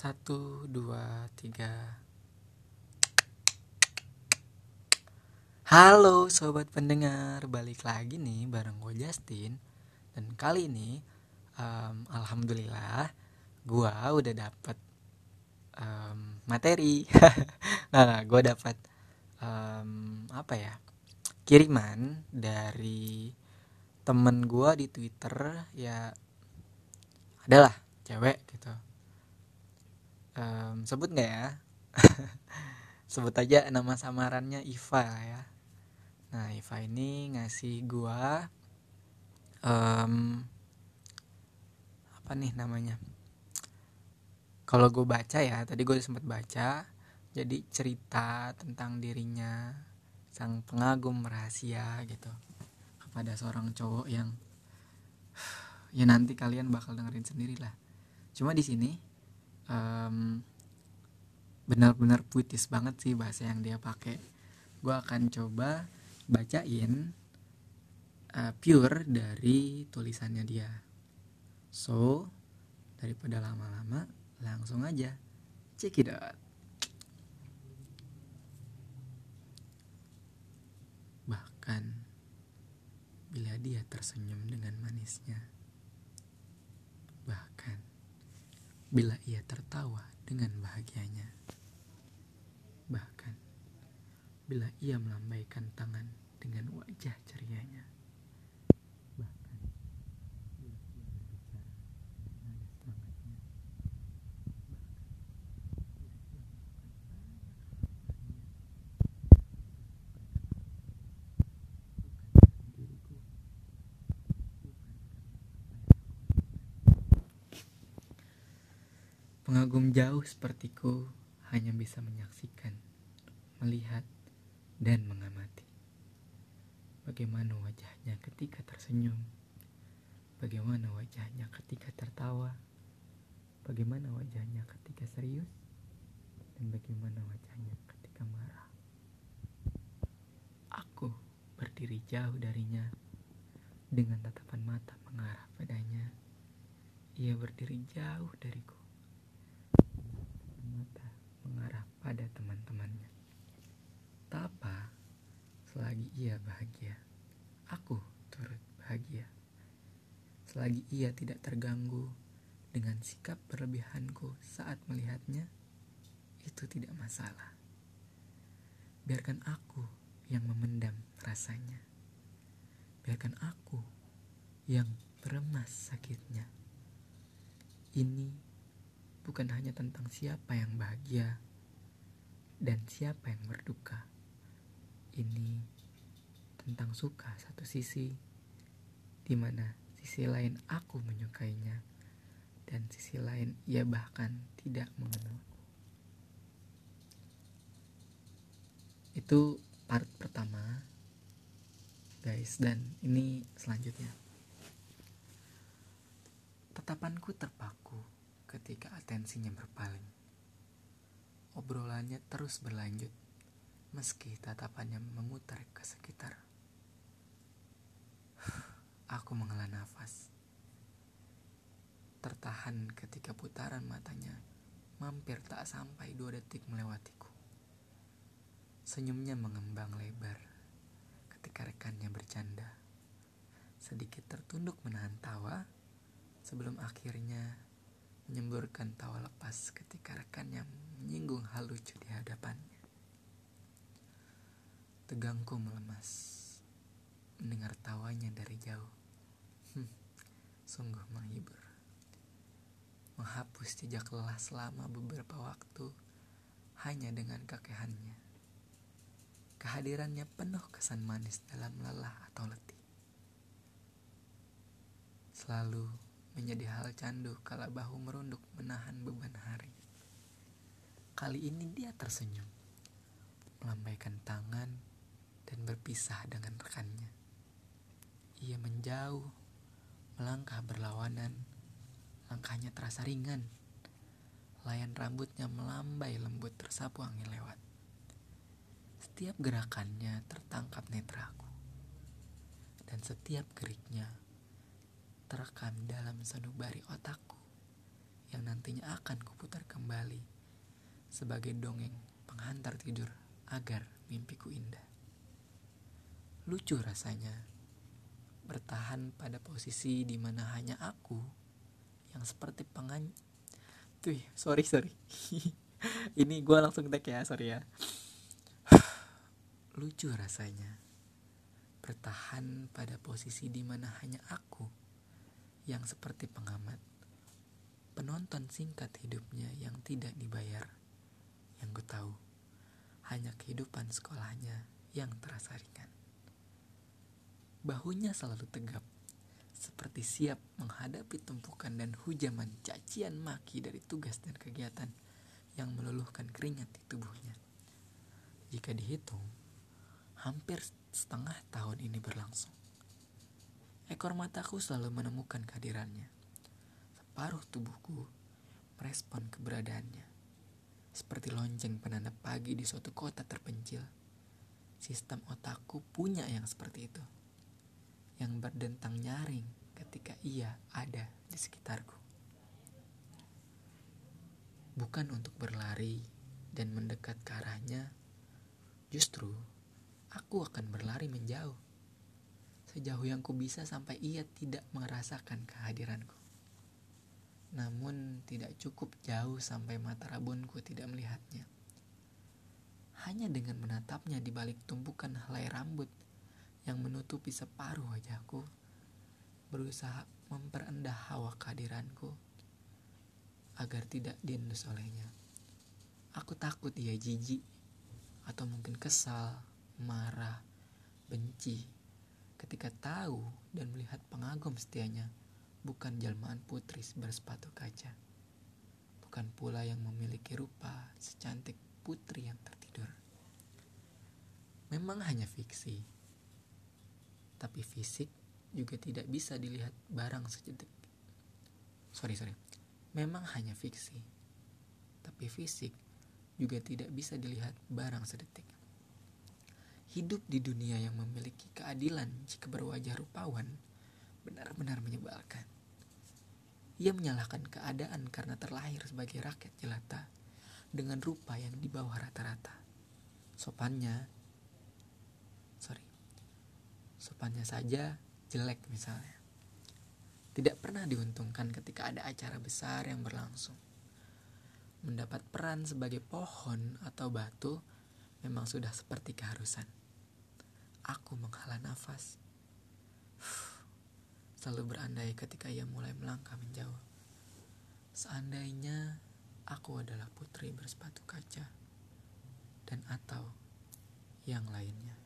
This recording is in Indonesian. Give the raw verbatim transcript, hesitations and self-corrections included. Satu, dua, tiga. Halo sobat pendengar, balik lagi nih bareng gue Justin. Dan kali ini um, alhamdulillah gue udah dapet um, materi. Nah, nah gue dapet um, apa ya kiriman dari temen gue di Twitter, ya adalah cewek gitu. Um, sebut nggak ya? Sebut aja nama samarannya Iva lah ya. Nah, Iva ini ngasih gua um, apa nih namanya? Kalau gua baca ya, tadi gua sempat baca. Jadi cerita tentang dirinya, sang pengagum rahasia gitu, kepada seorang cowok yang ya nanti kalian bakal dengerin sendirilah. Cuma di sini Um, benar-benar puitis banget sih bahasa yang dia pakai. Gue akan coba bacain uh, pure dari tulisannya dia. So, daripada lama-lama, langsung aja check it out. Bahkan bila dia tersenyum dengan manisnya, bahkan bila ia tertawa dengan bahagianya, bahkan bila ia melambaikan tangan dengan wajah cerianya, bahkan bila ia berbicara dengan nada semangatnya, pengagum jauh sepertiku hanya bisa menyaksikan, melihat, dan mengamati. Bagaimana wajahnya ketika tersenyum, bagaimana wajahnya ketika tertawa, bagaimana wajahnya ketika serius, dan bagaimana wajahnya ketika marah. Aku berdiri jauh darinya, dengan tatapan mata mengarah padanya. Ia berdiri jauh dariku, mengarah pada teman-temannya. Tak apa, selagi ia bahagia, aku turut bahagia. Selagi ia tidak terganggu dengan sikap berlebihanku saat melihatnya, itu tidak masalah. Biarkan aku yang memendam rasanya, biarkan aku yang beremas sakitnya. Ini bukan hanya tentang siapa yang bahagia dan siapa yang berduka. Ini tentang suka satu sisi, di mana sisi lain aku menyukainya, dan sisi lain ia bahkan tidak mengenalku. Itu part pertama, guys, dan ini selanjutnya. Tatapanku terpaku ketika atensinya berpaling. Obrolannya terus berlanjut, meski tatapannya memutar ke sekitar. Aku menghela nafas, tertahan ketika putaran matanya mampir tak sampai dua detik melewatiku. Senyumnya mengembang lebar ketika rekannya bercanda, sedikit tertunduk menahan tawa, sebelum akhirnya menyemburkan tawa lepas ketika rekannya menyinggung hal lucu di hadapannya. Tegangku melemas mendengar tawanya dari jauh. Hmm, sungguh menghibur, menghapus jejak lelah selama beberapa waktu hanya dengan kekehannya. Kehadirannya penuh kesan manis dalam lelah atau letih, selalu menjadi hal candu kala bahu merunduk menahan beban hari. Kali ini dia tersenyum, melambaikan tangan, dan berpisah dengan rekannya. Ia menjauh, melangkah berlawanan. Langkahnya terasa ringan, layan rambutnya melambai lembut tersapu angin lewat. Setiap gerakannya tertangkap netraku, dan setiap geriknya terekam dalam sanubari otakku yang nantinya akan kuputar kembali sebagai dongeng penghantar tidur agar mimpiku indah. Lucu rasanya bertahan pada posisi di mana hanya aku yang seperti pengan tuh sorry sorry ini gue langsung tag ya sorry ya lucu rasanya bertahan pada posisi di mana hanya aku yang seperti pengamat, penonton singkat hidupnya yang tidak dibayar. Yang gue tahu hanya kehidupan sekolahnya yang terasa ringan. Bahunya selalu tegap, seperti siap menghadapi tumpukan dan hujaman cacian maki dari tugas dan kegiatan yang meluluhkan keringat di tubuhnya. Jika dihitung, hampir setengah tahun ini berlangsung. Ekor mataku selalu menemukan kehadirannya. Separuh tubuhku merespon keberadaannya. Seperti lonceng penanda pagi di suatu kota terpencil. Sistem otakku punya yang seperti itu, yang berdentang nyaring ketika ia ada di sekitarku. Bukan untuk berlari dan mendekat ke arahnya, justru aku akan berlari menjauh, sejauh yang ku bisa sampai ia tidak merasakan kehadiranku. Namun tidak cukup jauh sampai mata rabunku tidak melihatnya. Hanya dengan menatapnya di balik tumpukan helai rambut yang menutupi separuh wajahku, berusaha memperendah hawa kehadiranku agar tidak diendus olehnya. Aku takut ia jijik atau mungkin kesal, marah, benci ketika tahu dan melihat pengagum setianya bukan jelmaan putri bersepatu kaca, bukan pula yang memiliki rupa secantik putri yang tertidur. Memang hanya fiksi, tapi fisik juga tidak bisa dilihat barang sejenak. Sorry, sorry. Memang hanya fiksi, tapi fisik juga tidak bisa dilihat barang sedetik. Hidup di dunia yang memiliki keadilan jika berwajah rupawan benar-benar menyebalkan. Ia menyalahkan keadaan karena terlahir sebagai rakyat jelata dengan rupa yang di bawah rata-rata. Sopannya, sorry. Sopannya saja jelek misalnya. Tidak pernah diuntungkan ketika ada acara besar yang berlangsung. Mendapat peran sebagai pohon atau batu memang sudah seperti keharusan. Aku menghela nafas. Selalu berandai ketika ia mulai melangkah menjauh. Seandainya aku adalah putri bersepatu kaca dan atau yang lainnya.